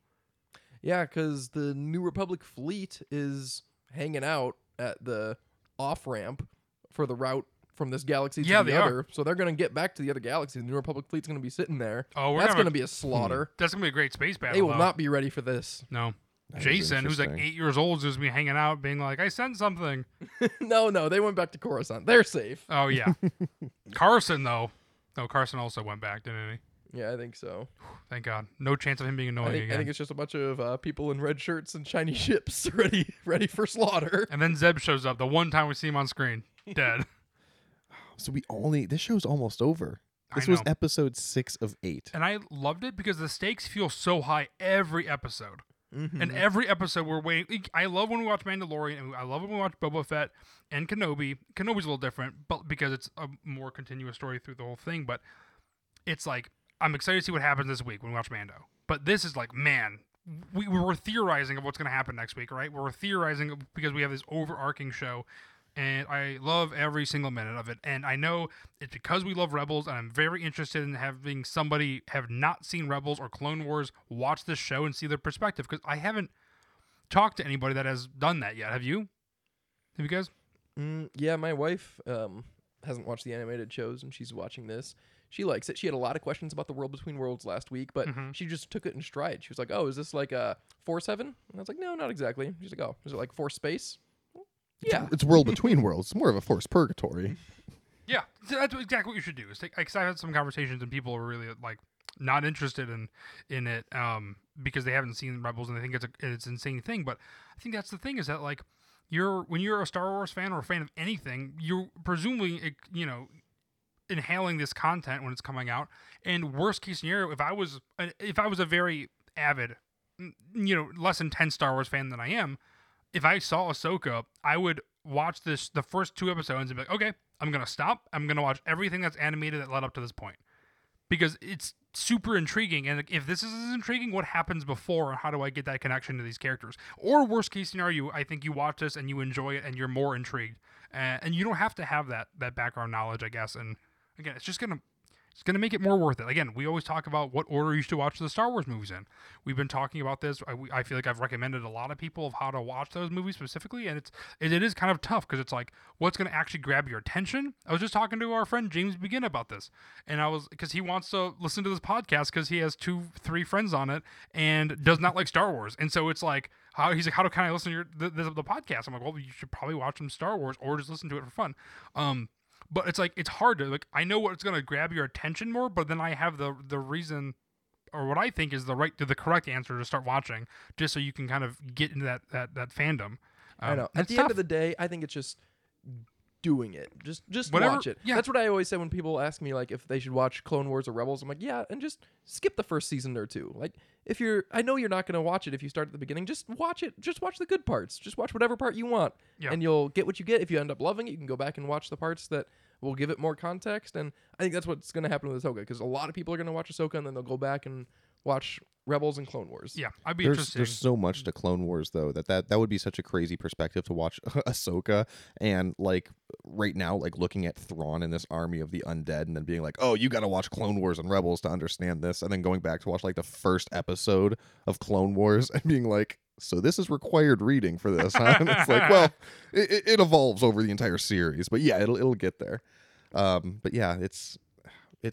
Yeah, because the New Republic fleet is hanging out at the off-ramp for the route from this galaxy to the other. Are. So they're going to get back to the other galaxy. The New Republic fleet's going to be sitting there. Oh, that's going to be a slaughter. That's going to be a great space battle. They will not be ready for this. No. That Jason, who's like 8 years old, is going to be hanging out being like, I sent something. No, they went back to Coruscant. They're safe. Oh, yeah. Carson, though. No, Carson also went back, didn't he? Yeah, I think so. Thank God. No chance of him being annoying again. I think it's just a bunch of people in red shirts and shiny ships ready for slaughter. And then Zeb shows up the one time we see him on screen. Dead. So this show's almost over. This was episode 6 of 8. And I loved it because the stakes feel so high every episode. Mm-hmm. And every episode we're waiting. I love when we watch Mandalorian, and I love when we watch Boba Fett and Kenobi. Kenobi's a little different, but because it's a more continuous story through the whole thing, but it's like, I'm excited to see what happens this week when we watch Mando. But this is like, man, we were theorizing of what's going to happen next week, right? We're theorizing because we have this overarching show, and I love every single minute of it. And I know it's because we love Rebels, and I'm very interested in having somebody have not seen Rebels or Clone Wars watch this show and see their perspective, because I haven't talked to anybody that has done that yet. Have you? Have you guys? Yeah, my wife hasn't watched the animated shows, and she's watching this. She likes it. She had a lot of questions about the World Between Worlds last week, but she just took it in stride. She was like, oh, is this like a Force Heaven? And I was like, no, not exactly. She's like, oh, is it like Force Space? Yeah. It's World Between Worlds. It's more of a Force Purgatory. Yeah. So that's exactly what you should do. Because I've had some conversations and people are really like not interested in it because they haven't seen Rebels and they think it's an insane thing. But I think that's the thing is that like when you're a Star Wars fan or a fan of anything, you're presumably, you know, inhaling this content when it's coming out, and worst case scenario, if I was a very avid, you know, less intense Star Wars fan than I am, if I saw Ahsoka, I would watch the first 2 episodes and be like, okay, I'm gonna stop. I'm gonna watch everything that's animated that led up to this point because it's super intriguing. And if this isn't intriguing, what happens before, and how do I get that connection to these characters? Or worst case scenario, I think you watch this and you enjoy it and you're more intrigued, and you don't have to have that background knowledge, I guess, and again, it's just gonna make it more worth it. Again, we always talk about what order you should watch the Star Wars movies in. We've been talking about this. I feel like I've recommended a lot of people of how to watch those movies specifically, and it is kind of tough because it's like what's gonna actually grab your attention. I was just talking to our friend James Begin about this, and because he wants to listen to this podcast because he has 2-3 friends on it and does not like Star Wars, and so it's like how can I listen to the podcast? I'm like, well, you should probably watch some Star Wars or just listen to it for fun. But it's like, it's hard to, like, I know what's going to grab your attention more, but then I have the reason, or what I think is the correct answer to start watching, just so you can kind of get into that fandom. I know. At the end of the day, I think it's just doing it. Just whatever, watch it. Yeah. That's what I always say when people ask me, like, if they should watch Clone Wars or Rebels. I'm like, yeah, and just skip the first season or two. Like, if you're, I know you're not going to watch it if you start at the beginning. Just watch it. Just watch the good parts. Just watch whatever part you want. Yeah. And you'll get what you get. If you end up loving it, you can go back and watch the parts that will give it more context. And I think that's what's going to happen with Ahsoka, because a lot of people are going to watch Ahsoka and then they'll go back and watch Rebels and Clone Wars. Yeah, I'd be interested. There's so much to Clone Wars, though, that would be such a crazy perspective to watch Ahsoka and, like, right now, like, looking at Thrawn and this army of the undead and then being like, oh, you got to watch Clone Wars and Rebels to understand this. And then going back to watch, like, the first episode of Clone Wars and being like, so this is required reading for this, huh? And it's like, well, it evolves over the entire series. But, yeah, it'll get there. But, yeah, it's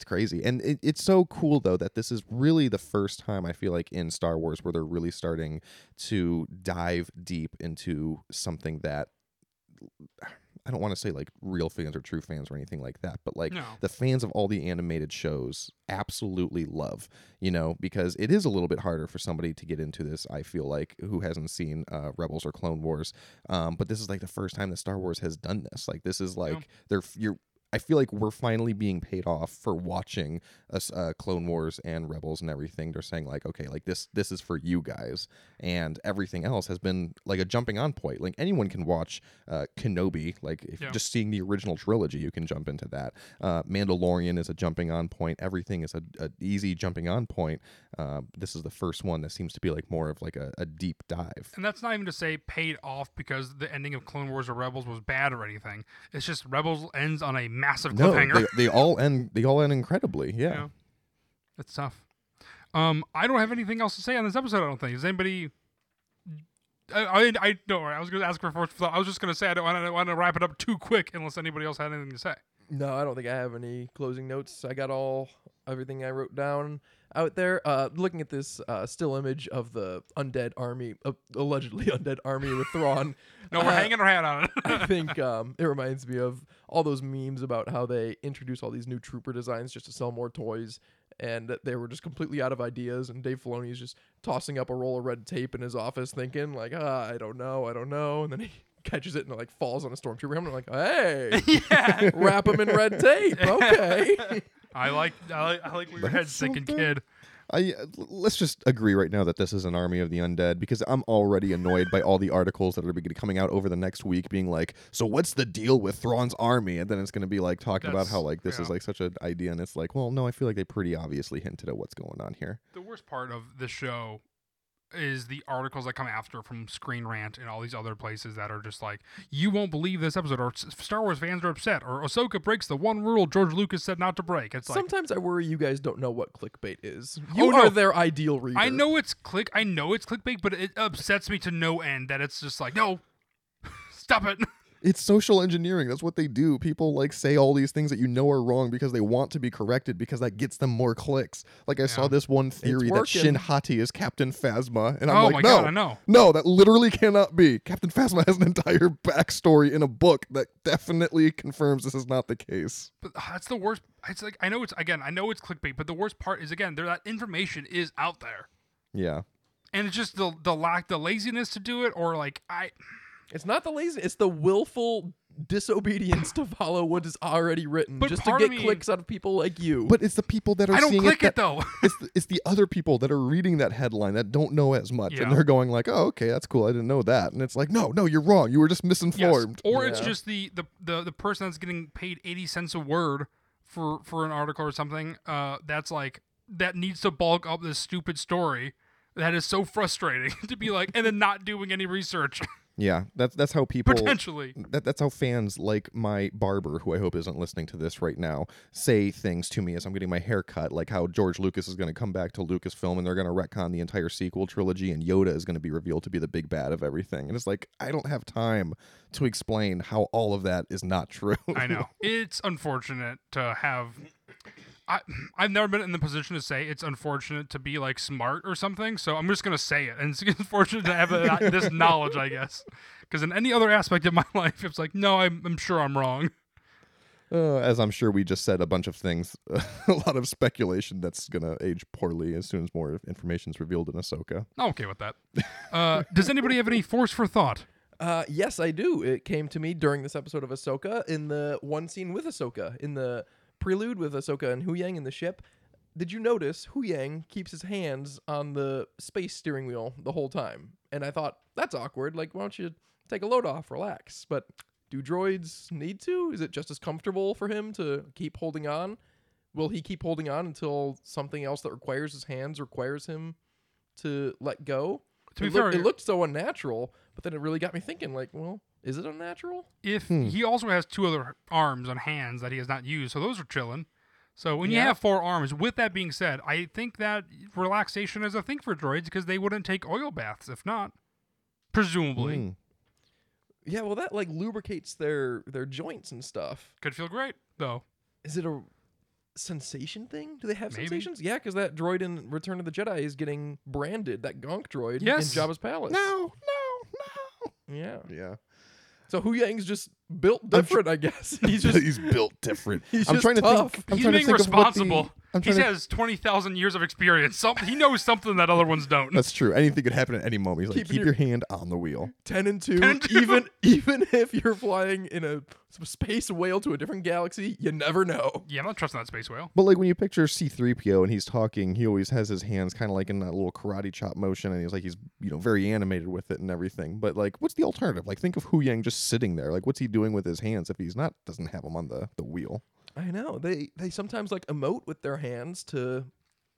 crazy. And it's so cool, though, that this is really the first time, I feel like, in Star Wars where they're really starting to dive deep into something that, I don't want to say like real fans or true fans or anything like that, but like the fans of all the animated shows absolutely love, you know, because it is a little bit harder for somebody to get into this, I feel like, who hasn't seen Rebels or Clone Wars. But this is like the first time that Star Wars has done this. Like, this is like they're you're I feel like we're finally being paid off for watching us, Clone Wars and Rebels and everything. They're saying like, okay, like this is for you guys, and everything else has been like a jumping on point. Like anyone can watch Kenobi. Like if you're just seeing the original trilogy, you can jump into that. Mandalorian is a jumping on point. Everything is a easy jumping on point. This is the first one that seems to be like more of like a deep dive. And that's not even to say paid off because the ending of Clone Wars or Rebels was bad or anything. It's just Rebels ends on a massive cliffhanger. No, they all end incredibly. Yeah. That's tough. I don't have anything else to say on this episode, I don't think. Does anybody? I don't worry. I was going to ask for first. I was just going to say I don't want to wrap it up too quick unless anybody else had anything to say. No, I don't think I have any closing notes. I got everything I wrote down out there. Looking at this still image of the undead army, allegedly undead army with Thrawn. No, we're hanging our hat on it. I think it reminds me of all those memes about how they introduce all these new trooper designs just to sell more toys, and that they were just completely out of ideas, and Dave Filoni is just tossing up a roll of red tape in his office thinking like, I don't know, and then he catches it and it like falls on a stormtrooper. I'm like, hey, yeah. Wrap him in red tape, okay. I like where your head's sinking, kid. Let's just agree right now that this is an army of the undead, because I'm already annoyed by all the articles that are going to be coming out over the next week being like, so what's the deal with Thrawn's army? And then it's going to be like talking about how like this is like such an idea, and it's like, well, no, I feel like they pretty obviously hinted at what's going on here. The worst part of the show is the articles that come after from Screen Rant and all these other places that are just like, you won't believe this episode, or Star Wars fans are upset, or Ahsoka breaks the one rule George Lucas said not to break. It's like, sometimes I worry you guys don't know what clickbait is. You are their ideal reader. I know it's clickbait, but it upsets me to no end that it's just like, no, stop it. It's social engineering. That's what they do. People like say all these things that you know are wrong because they want to be corrected, because that gets them more clicks. Like I saw this one theory that Shin Hati is Captain Phasma, and I'm like, no, God, I know. No, that literally cannot be. Captain Phasma has an entire backstory in a book that definitely confirms this is not the case. But that's the worst. It's like, I know it's clickbait, but the worst part is, again, that information is out there. Yeah, and it's just the laziness to do it, or like I. It's not the lazy. It's the willful disobedience to follow what is already written, but just to get clicks out of people like you. But it's the people that are seeing it. I don't click it, though. It's the other people that are reading that headline that don't know as much, and they're going like, oh, okay, that's cool. I didn't know that. And it's like, no, you're wrong. You were just misinformed. Yes. Or it's just the person that's getting paid 80 cents a word for an article or something that's like, that needs to bulk up this stupid story that is so frustrating to be like, and then not doing any research. Yeah, that's how people potentially. That's how fans like my barber, who I hope isn't listening to this right now, say things to me as I'm getting my hair cut, like how George Lucas is going to come back to Lucasfilm and they're going to retcon the entire sequel trilogy, and Yoda is going to be revealed to be the big bad of everything. And it's like, I don't have time to explain how all of that is not true. I know. It's unfortunate to have. I've never been in the position to say it's unfortunate to be like smart or something, so I'm just going to say it. And it's unfortunate to have this knowledge, I guess. Because in any other aspect of my life, it's like, no, I'm sure I'm wrong. As I'm sure we just said a bunch of things, a lot of speculation that's going to age poorly as soon as more information is revealed in Ahsoka. I'm okay with that. Does anybody have any force for thought? Yes, I do. It came to me during this episode of Ahsoka, in the one scene with Ahsoka, in the prelude with Ahsoka and Huyang in the ship. Did you notice Huyang keeps his hands on the space steering wheel the whole time? And I thought, that's awkward. Like, why don't you take a load off, relax? But do droids need to? Is it just as comfortable for him to keep holding on? Will he keep holding on until something else that requires his hands requires him to let go? To be fair, it looked so unnatural, but then it really got me thinking, like, well, is it unnatural? If he also has two other arms and hands that he has not used, so those are chilling. So when you have four arms, with that being said, I think that relaxation is a thing for droids, because they wouldn't take oil baths if not, presumably. Yeah, well, that like lubricates their joints and stuff. Could feel great, though. Is it a sensation thing? Do they have sensations? Yeah, because that droid in Return of the Jedi is getting branded, that gonk droid in Jabba's palace. No. Yeah. So Huyang's just built different, I guess. He's built different. He's just trying to think. He's being responsible. He has 20,000 years of experience. He knows something that other ones don't. That's true. Anything could happen at any moment. He's like, keep your hand on the wheel. 10 and 2. Even if you're flying in a space whale to a different galaxy, you never know. Yeah, I'm not trusting that space whale. But like when you picture C-3PO and he's talking, he always has his hands kind of like in that little karate chop motion, and he's like, he's, you know, very animated with it and everything. But like, what's the alternative? Like, think of Huyang just sitting there. Like, what's he doing with his hands if he's not doesn't have them on the wheel? I know. They sometimes like emote with their hands to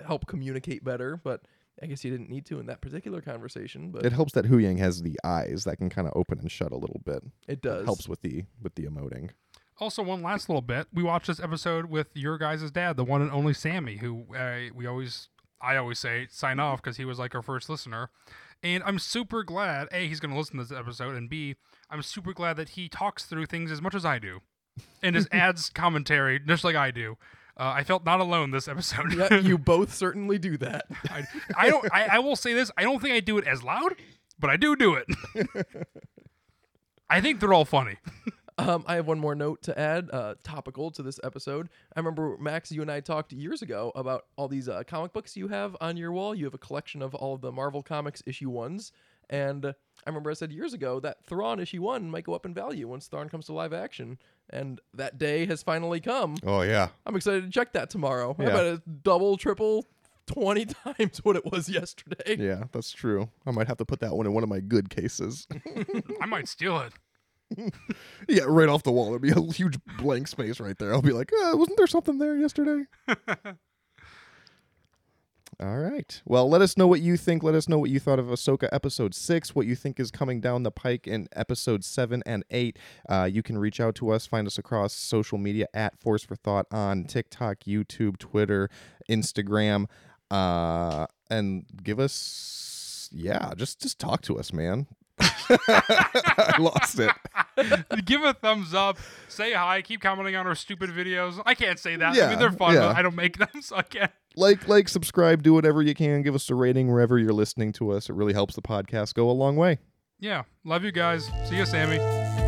help communicate better, but I guess you didn't need to in that particular conversation. But it helps that Huyang has the eyes that can kind of open and shut a little bit. It does. It helps with the emoting. Also, one last little bit. We watched this episode with your guys' dad, the one and only Sammy, who I always say sign off because he was like our first listener. And I'm super glad, A, he's going to listen to this episode, and B, I'm super glad that he talks through things as much as I do. And just adds commentary, just like I do. I felt not alone this episode. Yeah, you both certainly do that. I will say this. I don't think I do it as loud, but I do it. I think they're all funny. I have one more note to add, topical to this episode. I remember, Max, you and I talked years ago about all these comic books you have on your wall. You have a collection of all of the Marvel Comics issue 1s. And I remember I said years ago that Thrawn issue 1 might go up in value once Thrawn comes to live action. And that day has finally come. Oh, yeah. I'm excited to check that tomorrow. Yeah. I bet it's double, triple, 20 times what it was yesterday. Yeah, that's true. I might have to put that one in one of my good cases. I might steal it. Yeah, right off the wall. There'll be a huge blank space right there. I'll be like, wasn't there something there yesterday? All right. Well, let us know what you think. Let us know what you thought of Ahsoka Episode 6, what you think is coming down the pike in Episodes 7 and 8. You can reach out to us, find us across social media at Force for Thought on TikTok, YouTube, Twitter, Instagram, and give us, just talk to us, man. I lost it. Give a thumbs up, say hi, keep commenting on our stupid videos. I can't say that. Yeah, I mean, they're fun, but I don't make them, so I can't. Like, subscribe, do whatever you can. Give us a rating wherever you're listening to us. It really helps the podcast go a long way. Yeah. Love you guys. See you, Sammy.